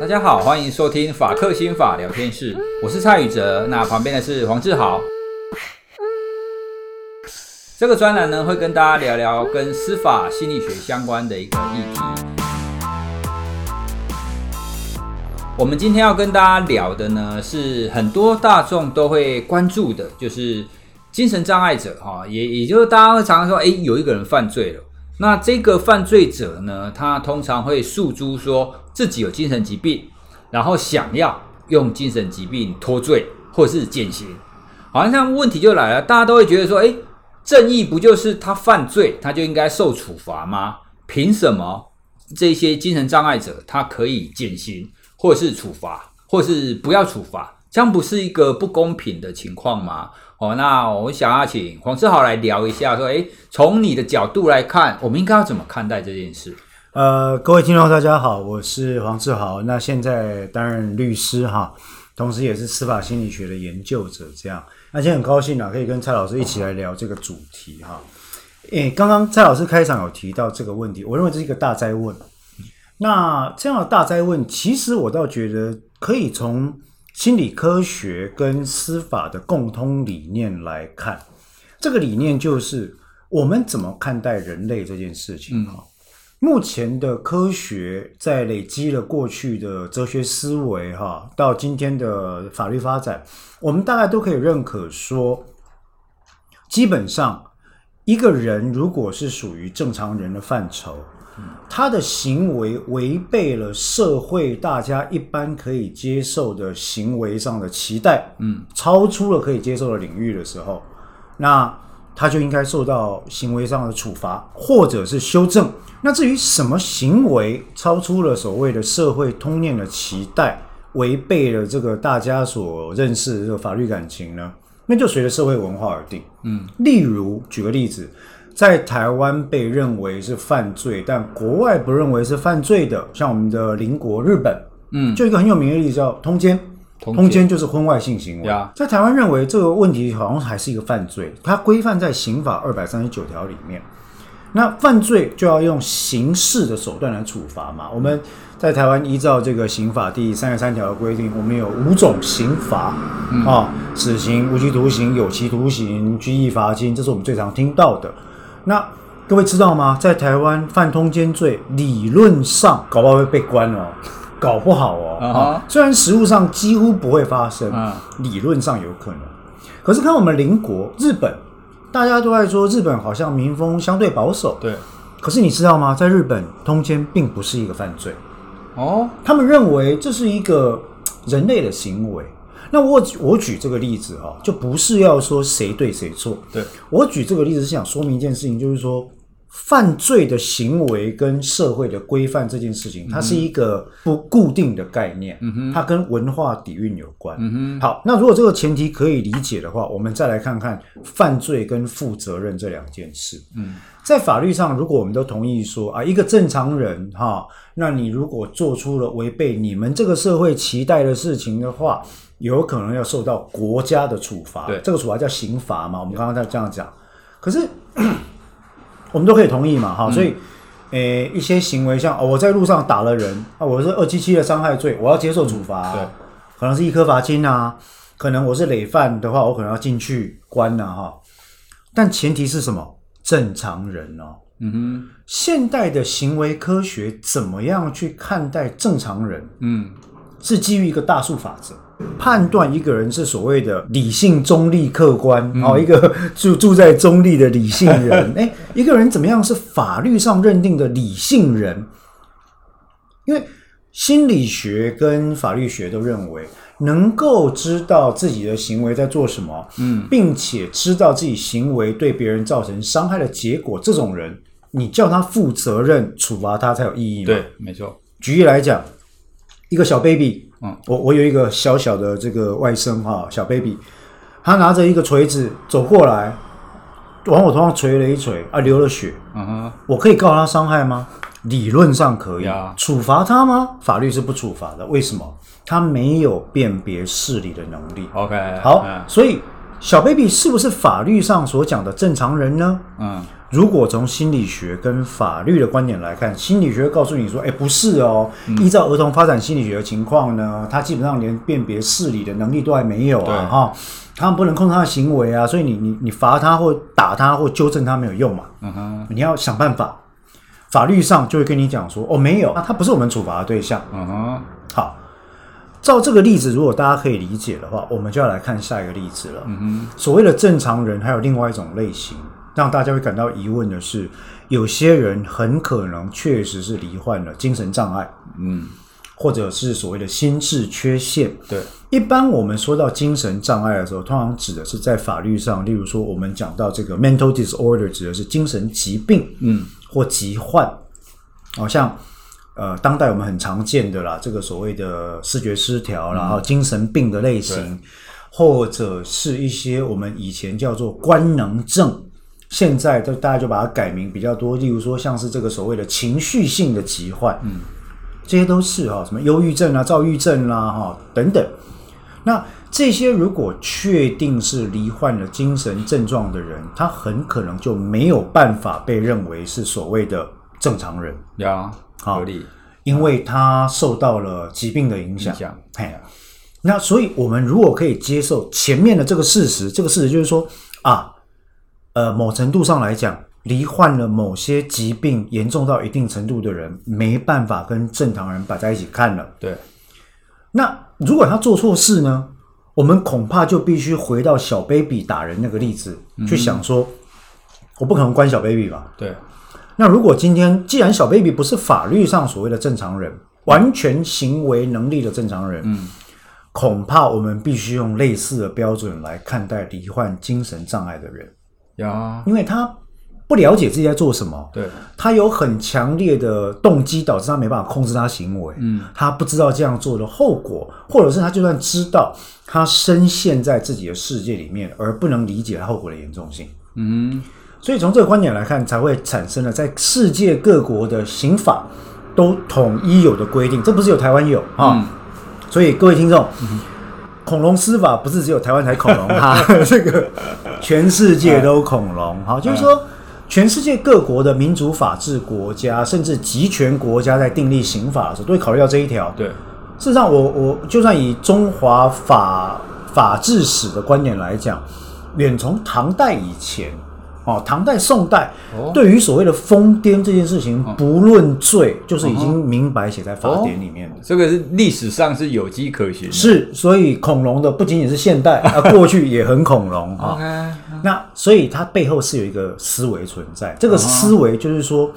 大家好，欢迎收听法克心法聊天室，我是蔡宇哲，那旁边的是黄志豪。这个专栏呢，会跟大家聊聊跟司法心理学相关的一个议题。我们今天要跟大家聊的呢，是很多大众都会关注的，就是精神障碍者，也就是大家会常常说，有一个人犯罪了，那这个犯罪者呢，他通常会诉诸说自己有精神疾病，然后想要用精神疾病脱罪或是减刑。好像问题就来了，大家都会觉得说，正义不就是他犯罪他就应该受处罚吗？凭什么这些精神障碍者他可以减刑？或是处罚，或是不要处罚，这样不是一个不公平的情况吗？那我想要请黄志豪来聊一下说，从你的角度来看，我们应该要怎么看待这件事？各位听众大家好，我是黄志豪，那现在担任律师哈，同时也是司法心理学的研究者，这样，那今天很高兴可以跟蔡老师一起来聊这个主题哈。刚刚蔡老师开场有提到这个问题，我认为这是一个大哉问。那这样的大哉问，其实我倒觉得可以从心理科学跟司法的共通理念来看。这个理念就是我们怎么看待人类这件事情。目前的科学在累积了过去的哲学思维到今天的法律发展，我们大概都可以认可说，基本上一个人如果是属于正常人的范畴，他的行为违背了社会大家一般可以接受的行为上的期待，超出了可以接受的领域的时候，那他就应该受到行为上的处罚或者是修正。那至于什么行为超出了所谓的社会通念的期待，违背了这个大家所认识的这个法律感情呢，那就随着社会文化而定。例如举个例子，在台湾被认为是犯罪但国外不认为是犯罪的，像我们的邻国日本，就一个很有名的例子叫通奸。通奸就是婚外性行为，在台湾认为这个问题好像还是一个犯罪，它规范在刑法239条里面。那犯罪就要用刑事的手段来处罚嘛，我们在台湾依照这个刑法第33条的规定，我们有5种刑罚，死刑、无期徒刑、有期徒刑、拘役、罚金，这是我们最常听到的。那各位知道吗？在台湾犯通奸罪，理论上搞不好会被关哦，搞不好哦。虽然实务上几乎不会发生，理论上有可能。可是看我们邻国日本，大家都在说日本好像民风相对保守，对。可是你知道吗？在日本，通奸并不是一个犯罪哦，他们认为这是一个人类的行为。那我举这个例子就不是要说谁对谁错。对，我举这个例子是想说明一件事情，就是说犯罪的行为跟社会的规范这件事情，它是一个不固定的概念，它跟文化底蕴有关。好，那如果这个前提可以理解的话，我们再来看看犯罪跟负责任这两件事。在法律上，如果我们都同意说一个正常人那你如果做出了违背你们这个社会期待的事情的话，有可能要受到国家的处罚，这个处罚叫刑罚嘛，我们刚刚在这样讲。可是我们都可以同意嘛，所以一些行为像我在路上打了人，我是277的伤害罪，我要接受处罚，可能是1颗罚金啊，可能我是累犯的话，我可能要进去关啊。但前提是什么？正常人哦。现代的行为科学怎么样去看待正常人？是基于一个大数法则，判断一个人是所谓的理性、中立、客观，一个住在中立的理性人、一个人怎么样是法律上认定的理性人？因为心理学跟法律学都认为，能够知道自己的行为在做什么，并且知道自己行为对别人造成伤害的结果，这种人，你叫他负责任，处罚他才有意义嘛？对，没错。举例来讲，一个小 baby， 我有一个小小的这个外甥小 baby， 他拿着一个锤子走过来，往我头上锤了一锤，流了血。我可以告他伤害吗？理论上可以。处罚他吗？法律是不处罚的。为什么？他没有辨别事理的能力。OK， 好，所以小 baby 是不是法律上所讲的正常人呢？嗯，如果从心理学跟法律的观点来看，心理学告诉你说，哎，不是哦，依照儿童发展心理学的情况呢，他基本上连辨别事理的能力都还没有啊，哈、哦，他们不能控制他的行为啊，所以你罚他或打他或纠正他没有用嘛，嗯哼，你要想办法，法律上就会跟你讲说，哦，没有，他不是我们处罚的对象，嗯哼，好。照这个例子，如果大家可以理解的话，我们就要来看下一个例子了。嗯、所谓的正常人，还有另外一种类型，让大家会感到疑问的是，有些人很可能确实是罹患了精神障碍，嗯，或者是所谓的心智缺陷。对，一般我们说到精神障碍的时候，通常指的是在法律上，例如说我们讲到这个 mental disorder， 指的是精神疾病，嗯，或疾患，好像。当代我们很常见的啦，这个所谓的思觉失调啦，然后精神病的类型，或者是一些我们以前叫做官能症，现在就大家就把它改名比较多，例如说像是这个所谓的情绪性的疾患，嗯，这些都是哈，什么忧郁症啊、躁郁症啦、哈等等。那这些如果确定是罹患了精神症状的人，他很可能就没有办法被认为是所谓的正常人。Yeah.合理，因为他受到了疾病的影响。那所以我们如果可以接受前面的这个事实，这个事实就是说啊，某程度上来讲，罹患了某些疾病严重到一定程度的人，没办法跟正常人摆在一起看了。对。那如果他做错事呢，我们恐怕就必须回到小 baby 打人那个例子，去想说，我不可能关小 baby 吧？对。那如果今天既然小 baby 不是法律上所谓的正常人，完全行为能力的正常人，嗯，恐怕我们必须用类似的标准来看待罹患精神障碍的人呀，因为他不了解自己在做什么，对，他有很强烈的动机导致他没办法控制他行为，嗯，他不知道这样做的后果，或者是他就算知道，他深陷在自己的世界里面，而不能理解他后果的严重性，嗯。所以从这个观点来看，才会产生了在世界各国的刑法都统一有的规定，这不是有台湾有啊、嗯？所以各位听众，恐龙司法不是只有台湾才恐龙哈，这个全世界都恐龙哈，就是说全世界各国的民主法治国家，甚至集权国家在订立刑法的时候，都会考虑到这一条。对，事实上我就算以中华法治史的观点来讲，远从唐代以前。哦，唐代、宋代、哦、对于所谓的疯癫这件事情，不论罪，就是已经明白写在法典里面了。哦、这个是历史上是有迹可循的。是，所以恐龙的不仅仅是现代，过去也很恐龙啊。Okay, 那所以它背后是有一个思维存在，这个思维就是说，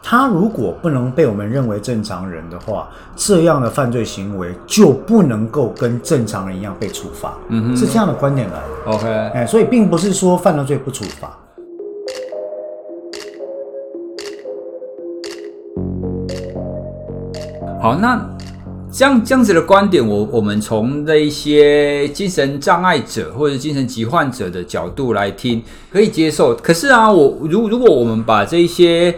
它如果不能被我们认为正常人的话，这样的犯罪行为就不能够跟正常人一样被处罚。嗯，是这样的观点来的。OK， 哎，所以并不是说犯了罪不处罚。好，那这样子的观点，我们从这一些精神障碍者或者精神疾患者的角度来听，可以接受。可是啊，如果我们把这一些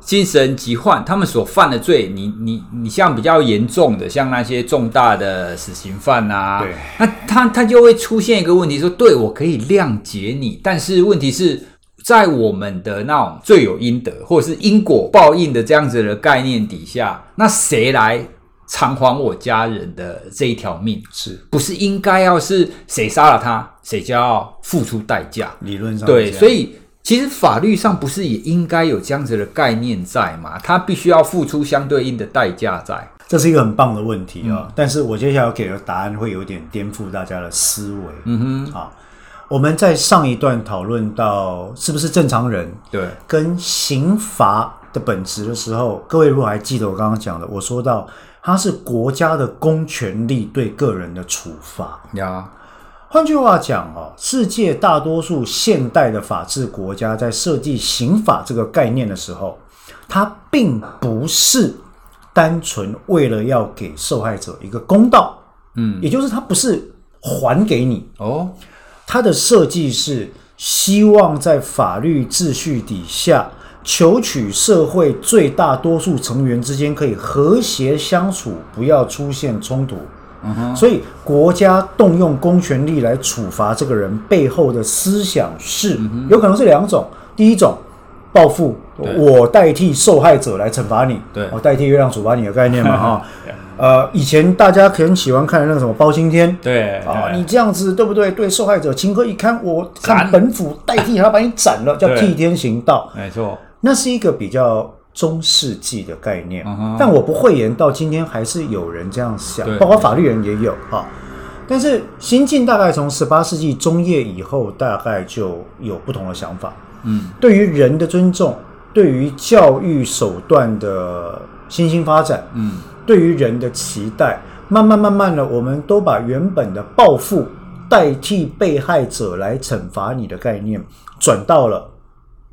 精神疾患他们所犯的罪，你像比较严重的，像那些重大的死刑犯啊，那他就会出现一个问题说，对，我可以谅解你，但是问题是。在我们的那种罪有应得或者是因果报应的这样子的概念底下，那谁来偿还我家人的这一条命？是不是应该要是谁杀了他，谁就要付出代价？理论上对，所以其实法律上不是也应该有这样子的概念在吗？他必须要付出相对应的代价在。这是一个很棒的问题啊、哦嗯！但是我接下来给的答案会有点颠覆大家的思维。嗯哼，好。我们在上一段讨论到是不是正常人对跟刑罚的本质的时候，各位如果还记得我刚刚讲的，我说到它是国家的公权力对个人的处罚。换句话讲哦，世界大多数现代的法治国家在设计刑法这个概念的时候，它并不是单纯为了要给受害者一个公道，嗯，也就是它不是还给你哦。它的设计是希望在法律秩序底下求取社会最大多数成员之间可以和谐相处，不要出现冲突，所以国家动用公权力来处罚这个人背后的思想是有可能是两种，第一种报复，我代替受害者来惩罚你，我代替月亮处罚你的概念嘛以前大家很喜欢看的那个什么包青天，对啊，你这样子对不对？对受害者情何以堪？我看本府代替他把你斩了，叫替天行道，没错，那是一个比较中世纪的概念，但我不讳言到今天还是有人这样想，包括法律人也有啊。但是新近大概从18世纪中叶以后，大概就有不同的想法。对于人的尊重，对于教育手段的新兴发展，对于人的期待，慢慢的，我们都把原本的报复代替被害者来惩罚你的概念，转到了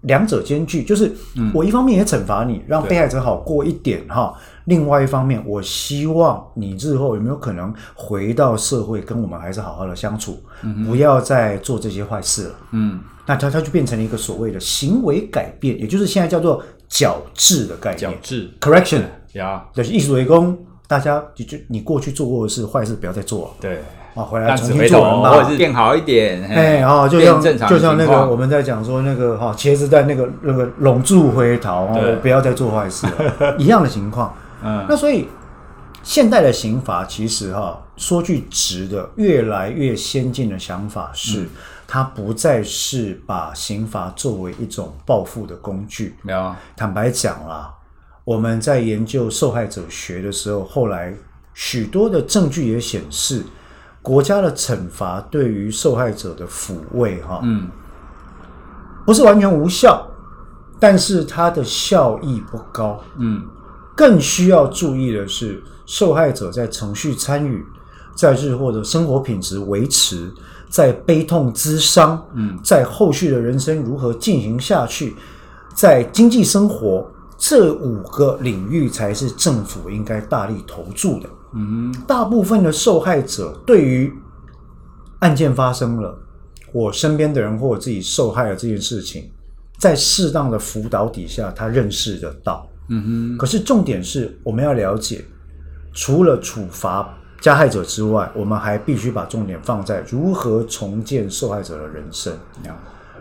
两者兼具，就是我一方面也惩罚你，让被害者好过一点哈。另外一方面，我希望你日后有没有可能回到社会，跟我们还是好好的相处，不要再做这些坏事了。那它就变成了一个所谓的行为改变，也就是现在叫做矫治的概念。矫治 correction， 就是意思为公，大家就你过去做过的事，坏事不要再做了。对。回来重新做人吧，或者是变好一点，就像那个我们在讲说那个茄子蛋那个笼住回逃，不要再做坏事了一样的情况。那所以现代的刑罚其实说句直的，越来越先进的想法是，它不再是把刑罚作为一种报复的工具。坦白讲啦，我们在研究受害者学的时候，后来许多的证据也显示，国家的惩罚对于受害者的抚慰不是完全无效，但是它的效益不高。更需要注意的是，受害者在程序参与，在日后的生活品质维持，在悲痛咨商，在后续的人生如何进行下去，在经济生活，这5个领域才是政府应该大力投注的。大部分的受害者对于案件发生了，我身边的人或我自己受害了这件事情，在适当的辅导底下，他认识得到。可是重点是，我们要了解，除了处罚加害者之外，我们还必须把重点放在如何重建受害者的人生。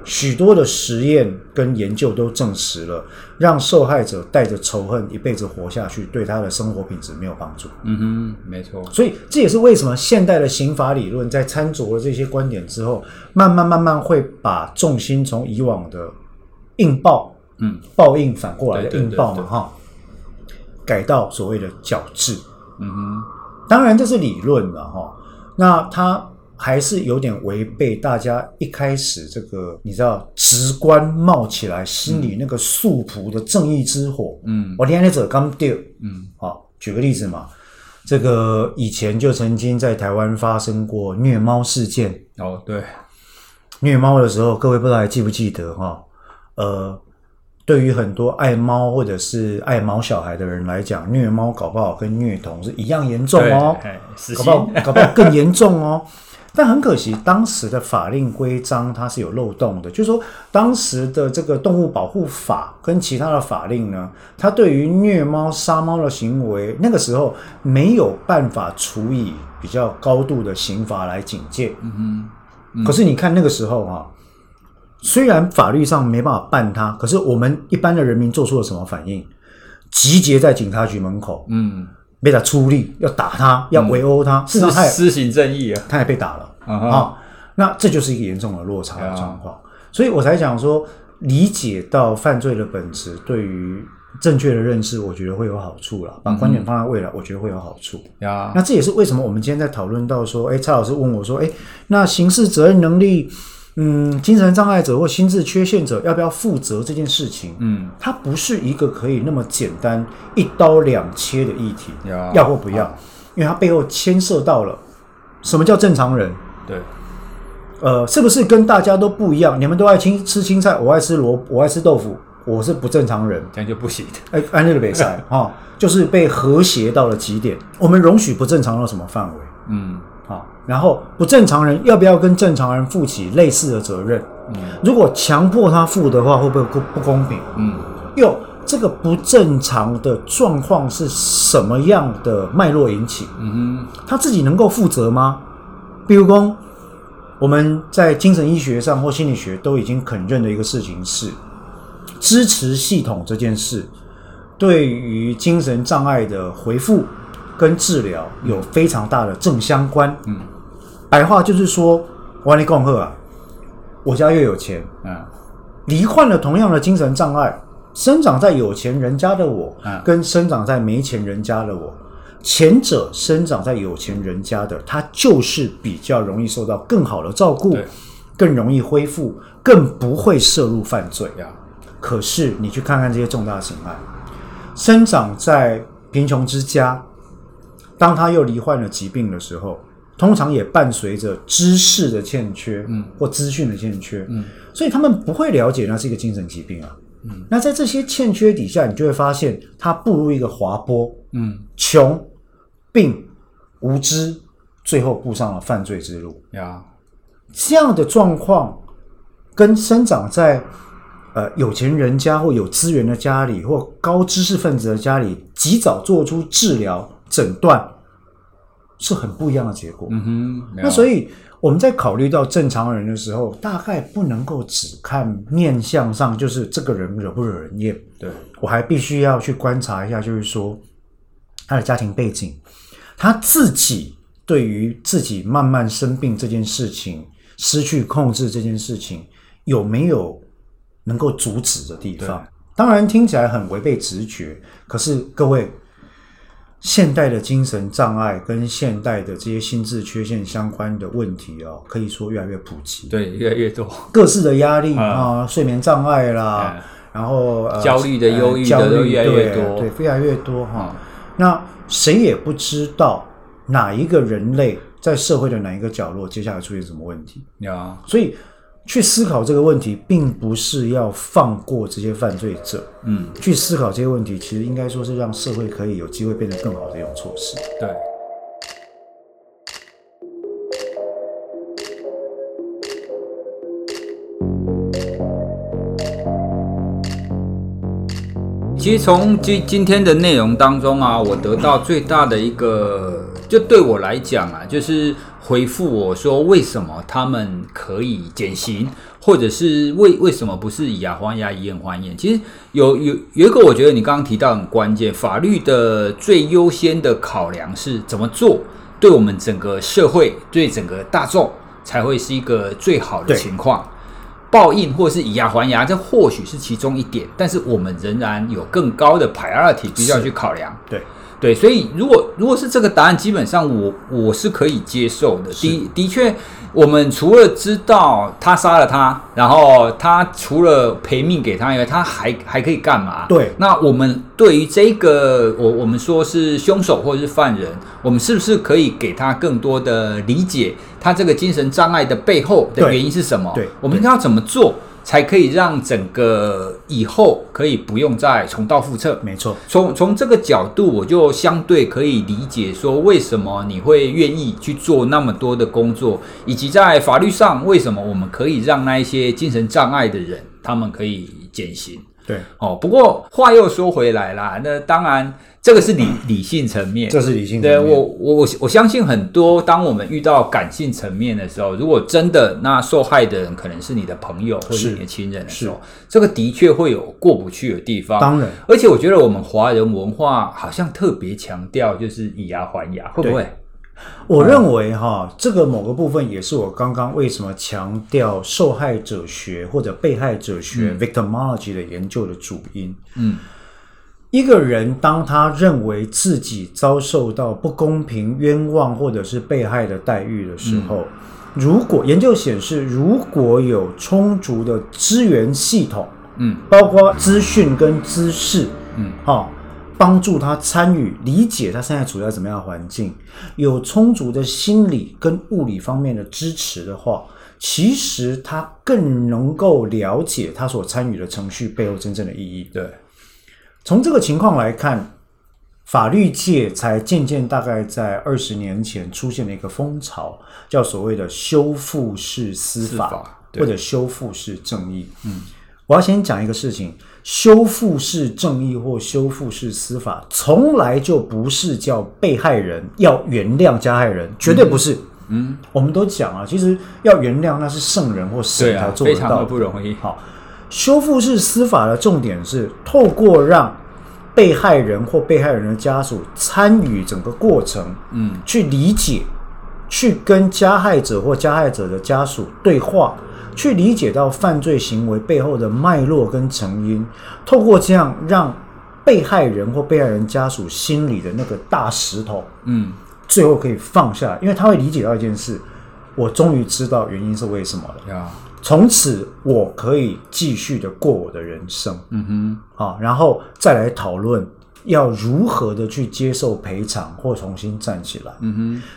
许多的实验跟研究都证实了，让受害者带着仇恨一辈子活下去，对他的生活品质没有帮助。没错。所以这也是为什么现代的刑法理论在参酌了这些观点之后，慢慢会把重心从以往的应报，报应反过来的应报嘛，改到所谓的矫治。当然这是理论了那它还是有点违背大家一开始这个你知道直观冒起来心里那个素朴的正义之火。我今天做刚对，举个例子嘛，这个以前就曾经在台湾发生过虐猫事件。虐猫的时候，各位不知道还记不记得对于很多爱猫或者是爱毛小孩的人来讲，虐猫搞不好跟虐童是一样严重搞不好更严重但很可惜，当时的法令规章它是有漏洞的，就是说当时的这个动物保护法跟其他的法令呢，它对于虐猫杀猫的行为，那个时候没有办法处以比较高度的刑罚来警戒。可是你看那个时候虽然法律上没办法办它，可是我们一般的人民做出了什么反应？集结在警察局门口，被他出力，要打他，要围殴他，事实上他也施行正义他也被打了那这就是一个严重的落差的状况。所以我才讲说，理解到犯罪的本质，对于正确的认识，我觉得会有好处啦。把观点放在未来，我觉得会有好处。那这也是为什么我们今天在讨论到说，蔡老师问我说，那刑事责任能力，精神障碍者或心智缺陷者要不要负责这件事情，它不是一个可以那么简单一刀两切的议题，要或不要，因为它背后牵涉到了什么叫正常人，是不是跟大家都不一样？你们都爱吃青菜，我爱吃萝卜，我爱吃豆腐，我是不正常人，这样就不行的。按这个比赛就是被和谐到了极点，我们容许不正常到什么范围？然后不正常人要不要跟正常人负起类似的责任？如果强迫他负的话，会不会不公平？又这个不正常的状况是什么样的脉络引起？嗯哼，他自己能够负责吗？比如说，我们在精神医学上或心理学都已经肯认的一个事情是，支持系统这件事对于精神障碍的回复跟治疗有非常大的正相关。嗯，白话就是说，我跟你说啊，我家越有钱，嗯，罹患了同样的精神障碍。生长在有钱人家的我，跟生长在没钱人家的我，前者生长在有钱人家的，他就是比较容易受到更好的照顾，更容易恢复，更不会涉入犯罪。可是你去看看这些重大刑案，生长在贫穷之家，当他又罹患了疾病的时候，通常也伴随着知识的欠缺，或资讯的欠缺，所以他们不会了解那是一个精神疾病啊。那在这些欠缺底下，你就会发现它步入一个滑坡，穷、病、无知，最后步上了犯罪之路。这样的状况跟生长在有钱人家或有资源的家里或高知识分子的家里及早做出治疗诊断是很不一样的结果。那所以我们在考虑到正常人的时候，大概不能够只看面向上，就是这个人惹不惹人厌。对，我还必须要去观察一下，就是说他的家庭背景，他自己对于自己慢慢生病这件事情、失去控制这件事情，有没有能够阻止的地方？当然听起来很违背直觉，可是各位，现代的精神障碍跟现代的这些心智缺陷相关的问题哦，可以说越来越普及。对，越来越多。各式的压力啊，睡眠障碍啦，然后焦虑的、忧郁的都越来越多，对，越来越多哈。那谁也不知道哪一个人类在社会的哪一个角落接下来出现什么问题。所以去思考这个问题，并不是要放过这些犯罪者，去思考这些问题，其实应该说是让社会可以有机会变得更好的一种措施。对。其实从今天的内容当中啊，我得到最大的一个，就对我来讲啊，就是回复我说为什么他们可以减刑，或者是为什么不是以牙还牙以眼还眼。其实有一个我觉得你刚刚提到很关键，法律的最优先的考量是怎么做对我们整个社会、对整个大众才会是一个最好的情况。报应或是以牙还牙，这或许是其中一点，但是我们仍然有更高的 priority 必须要去考量。对，所以如果是这个答案，基本上我是可以接受的。的确，我们除了知道他杀了他，然后他除了赔命给他以外，他还可以干嘛？对。那我们对于这个我们说是凶手或者是犯人，我们是不是可以给他更多的理解？他这个精神障碍的背后的原因是什么？对，我们应该要怎么做才可以让整个以后可以不用再重蹈覆辙？没错，从这个角度，我就相对可以理解说，为什么你会愿意去做那么多的工作，以及在法律上为什么我们可以让那一些精神障碍的人他们可以减刑。对，不过话又说回来啦，那当然这个是理性层面，这是理性层面。对，我相信很多，当我们遇到感性层面的时候，如果真的那受害的人可能是你的朋友或是你的亲人的时候，这个的确会有过不去的地方。当然，而且我觉得我们华人文化好像特别强调就是以牙还牙，会不会？我认为这个某个部分也是我刚刚为什么强调受害者学或者被害者学 Victimology 的研究的主因。一个人当他认为自己遭受到不公平、冤枉或者是被害的待遇的时候，研究显示，如果有充足的支援系统，包括资讯跟知识，帮助他参与理解他现在处在怎么样的环境，有充足的心理跟物理方面的支持的话，其实他更能够了解他所参与的程序背后真正的意义。对，从这个情况来看，法律界才渐渐大概在20年前出现了一个风潮，叫所谓的修复式司法或者修复式正义。我要先讲一个事情，修复式正义或修复式司法从来就不是叫被害人要原谅加害人，绝对不是。我们都讲啊，其实要原谅那是圣人或神才做得到，对啊，非常的不容易。好，修复式司法的重点是透过让被害人或被害人的家属参与整个过程，去理解，去跟加害者或加害者的家属对话，去理解到犯罪行为背后的脉络跟成因，透过这样让被害人或被害人家属心里的那个大石头，最后可以放下来，因为他会理解到一件事，我终于知道原因是为什么了。从此我可以继续的过我的人生，然后再来讨论要如何的去接受赔偿或重新站起来。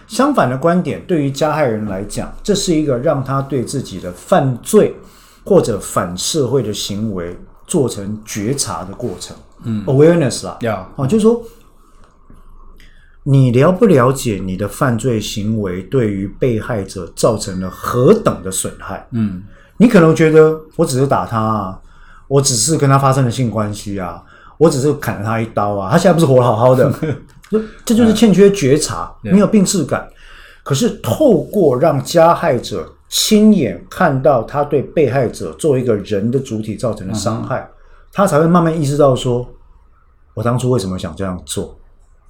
相反的观点，对于加害人来讲，这是一个让他对自己的犯罪或者反社会的行为做成觉察的过程，awareness 啦，就是说你了不了解你的犯罪行为对于被害者造成了何等的损害？你可能觉得我只是打他啊，我只是跟他发生了性关系啊，我只是砍了他一刀啊，他现在不是活得好好的？这就是欠缺觉察，没有病耻感。可是透过让加害者亲眼看到他对被害者作为一个人的主体造成的伤害，他才会慢慢意识到说，我当初为什么想这样做？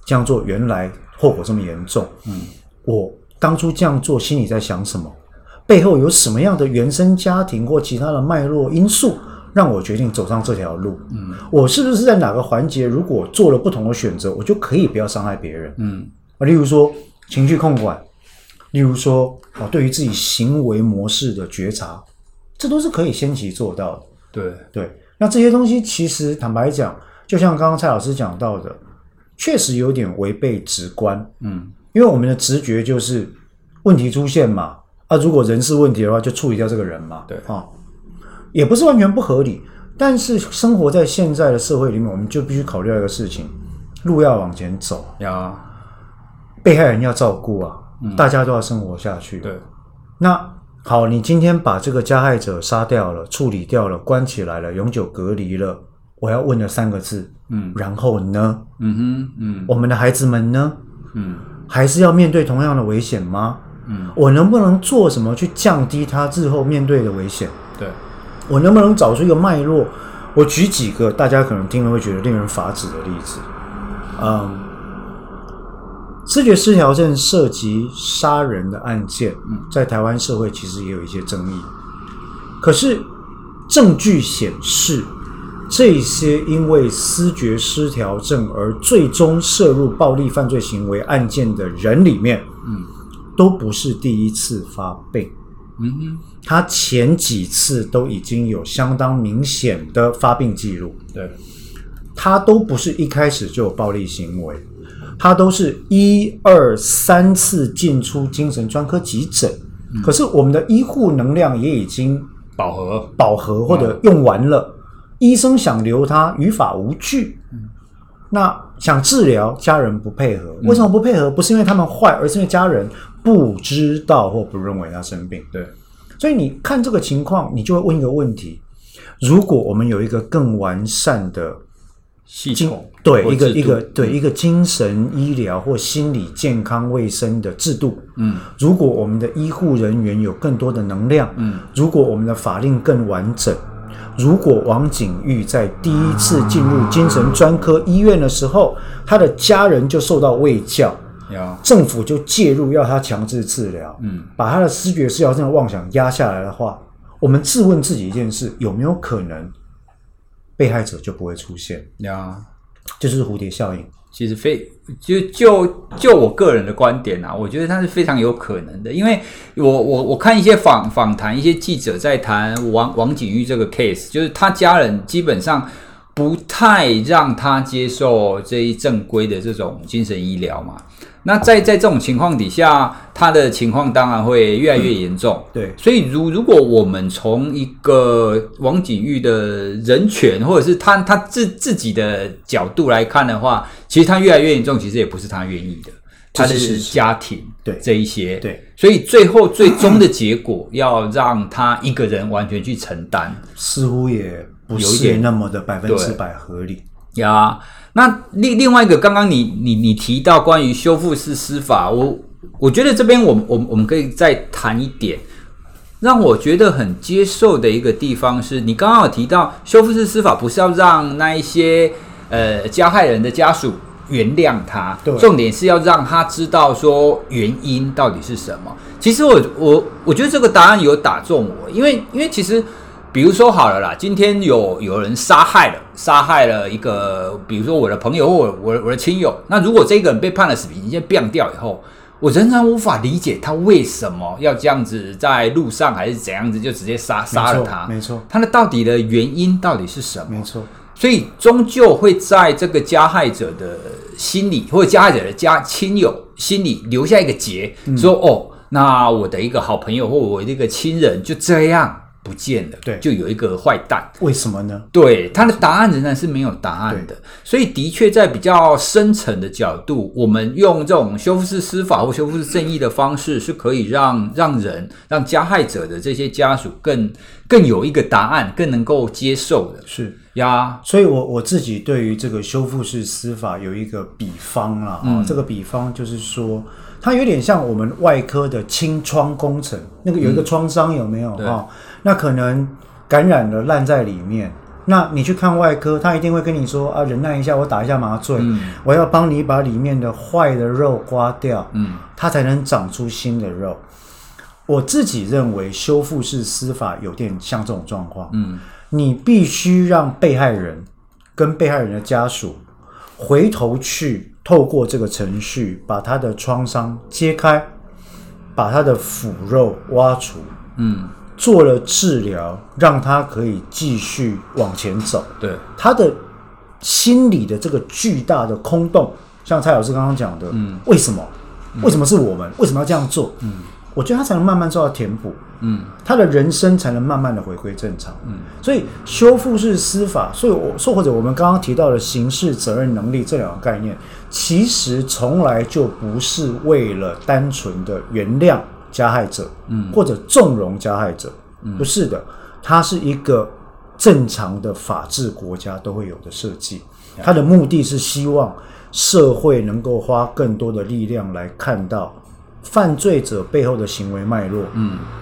这样做原来后果这么严重，我当初这样做心里在想什么，背后有什么样的原生家庭或其他的脉络因素让我决定走上这条路，我是不是在哪个环节如果做了不同的选择，我就可以不要伤害别人，例如说情绪控管，例如说对于自己行为模式的觉察，这都是可以先期做到的。对，那这些东西其实坦白讲，就像刚刚蔡老师讲到的，确实有点违背直观，因为我们的直觉就是问题出现嘛，如果人是问题的话，就处理掉这个人嘛，也不是完全不合理，但是生活在现在的社会里面，我们就必须考虑一个事情，路要往前走，被害人要照顾啊，大家都要生活下去。那好，你今天把这个加害者杀掉了，处理掉了，关起来了，永久隔离了。我要问了三个字，然后呢？我们的孩子们呢？还是要面对同样的危险吗？我能不能做什么去降低他日后面对的危险？我能不能找出一个脉络？我举几个大家可能听了会觉得令人发指的例子。思觉失调症涉及杀人的案件，在台湾社会其实也有一些争议，可是证据显示，这些因为思觉失调症而最终涉入暴力犯罪行为案件的人里面，都不是第一次发病，他前几次都已经有相当明显的发病记录，他都不是一开始就有暴力行为，他都是1、2、3次进出精神专科急诊，可是我们的医护能量也已经饱和或者用完了，医生想留他，于法无据，那想治疗，家人不配合，为什么不配合？不是因为他们坏，而是因为家人不知道或不认为他生病。所以你看这个情况，你就会问一个问题，如果我们有一个更完善的系统，一个精神医疗或心理健康卫生的制度，如果我们的医护人员有更多的能量，如果我们的法令更完整，如果王景玉在第一次进入精神专科医院的时候，他的家人就受到卫教，政府就介入要他强制治疗，把他的思觉失调症的妄想压下来的话，我们质问自己一件事，有没有可能被害者就不会出现？就是蝴蝶效应。其实就我个人的观点啊，我觉得它是非常有可能的，因为我看一些访谈，一些记者在谈王景玉这个 case， 就是他家人基本上不太让他接受这一正规的这种精神医疗嘛。那在这种情况底下，他的情况当然会越来越严重。所以如果我们从一个王景玉的人权，或者是他自己的角度来看的话，其实他越来越严重，其实也不是他愿意的。他的家庭，对这一些，对，所以最后最终的结果要让他一个人完全去承担，似乎也不是那么的100%合理呀。那另外一个，刚刚你提到关于修复式司法，我觉得这边我们可以再谈一点。让我觉得很接受的一个地方是，你刚刚有提到修复式司法不是要让那一些加害人的家属原谅他，重点是要让他知道说原因到底是什么。其实我觉得这个答案有打中我，因为其实比如说好了啦，今天有人杀害了一个，比如说我的朋友或我的亲友，那如果这个人被判了死刑，先毙掉以后，我仍然无法理解他为什么要这样子，在路上还是怎样子就直接杀了他，没错，他的到底的原因到底是什么？没错，所以终究会在这个加害者的心里，或者加害者的亲友心里留下一个结，说哦，那我的一个好朋友或我的一个亲人就这样不见了，对，就有一个坏蛋，为什么呢？对，他的答案仍然是没有答案的。所以的确在比较深层的角度，我们用这种修复式司法或修复式正义的方式，是可以让加害者的这些家属更有一个答案，更能够接受的。是呀，所以我自己对于这个修复式司法有一个比方啦，这个比方就是说，它有点像我们外科的清创工程，那个有一个创伤有没有那可能感染了烂在里面，那你去看外科，他一定会跟你说啊，忍耐一下，我打一下麻醉，我要帮你把里面的坏的肉刮掉，它才能长出新的肉。我自己认为修复式司法有点像这种状况，你必须让被害人跟被害人的家属回头去透过这个程序把他的创伤揭开，把他的腐肉挖除，做了治疗，让他可以继续往前走。对，他的心理的这个巨大的空洞，像蔡老师刚刚讲的，为什么？为什么是我们？为什么要这样做？我觉得他才能慢慢做到填补，他的人生才能慢慢的回归正常。所以修复式司法，所以我说，或者我们刚刚提到的刑事责任能力这两个概念，其实从来就不是为了单纯的原谅加害者，或者纵容加害者，不是的，它是一个正常的法治国家都会有的设计。它的目的是希望社会能够花更多的力量来看到犯罪者背后的行为脉络，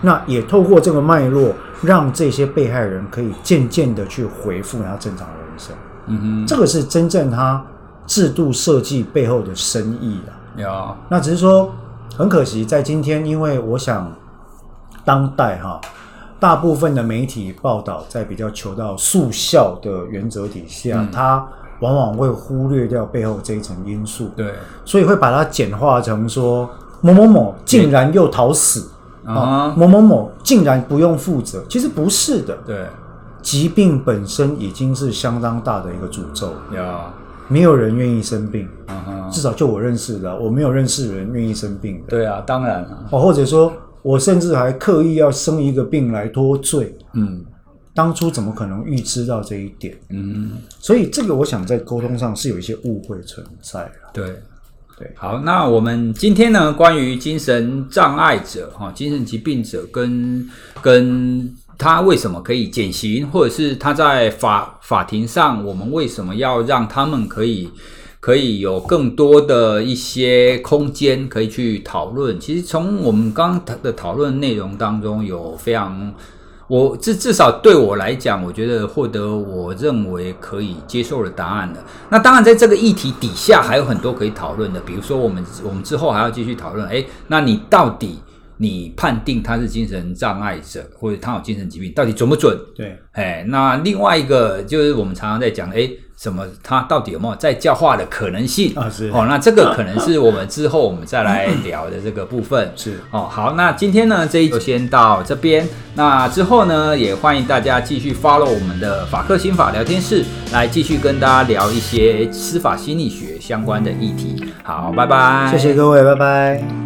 那也透过这个脉络，让这些被害人可以渐渐的去回复他正常的人生。这个是真正他制度设计背后的深意啊。那只是说，很可惜，在今天，因为我想，当代大部分的媒体报道在比较求到速效的原则底下，它往往会忽略掉背后这一层因素，对，所以会把它简化成说某某某竟然又逃死，某某某竟然不用负责，其实不是的，对，疾病本身已经是相当大的一个诅咒。没有人愿意生病，至少就我认识的，我没有认识人愿意生病的。对啊，当然了。或者说，我甚至还刻意要生一个病来脱罪。当初怎么可能预知到这一点？所以这个我想在沟通上是有一些误会存在了。对，好，那我们今天呢，关于精神障碍者、精神疾病者跟他为什么可以减刑，或者是他在法庭上，我们为什么要让他们可以有更多的一些空间可以去讨论？其实从我们刚刚的讨论内容当中，有非常我至少对我来讲，我觉得获得我认为可以接受的答案了。那当然，在这个议题底下还有很多可以讨论的，比如说我们之后还要继续讨论，那你到底？你判定他是精神障碍者，或者他有精神疾病，到底准不准？对，那另外一个就是我们常常在讲，什么他到底有没有再教化的可能性？是，那这个可能是我们之后我们再来聊的这个部分。是，好，那今天呢这一集就先到这边，那之后呢也欢迎大家继续 follow 我们的法克刑法聊天室，来继续跟大家聊一些司法心理学相关的议题。好，拜拜，谢谢各位，拜拜。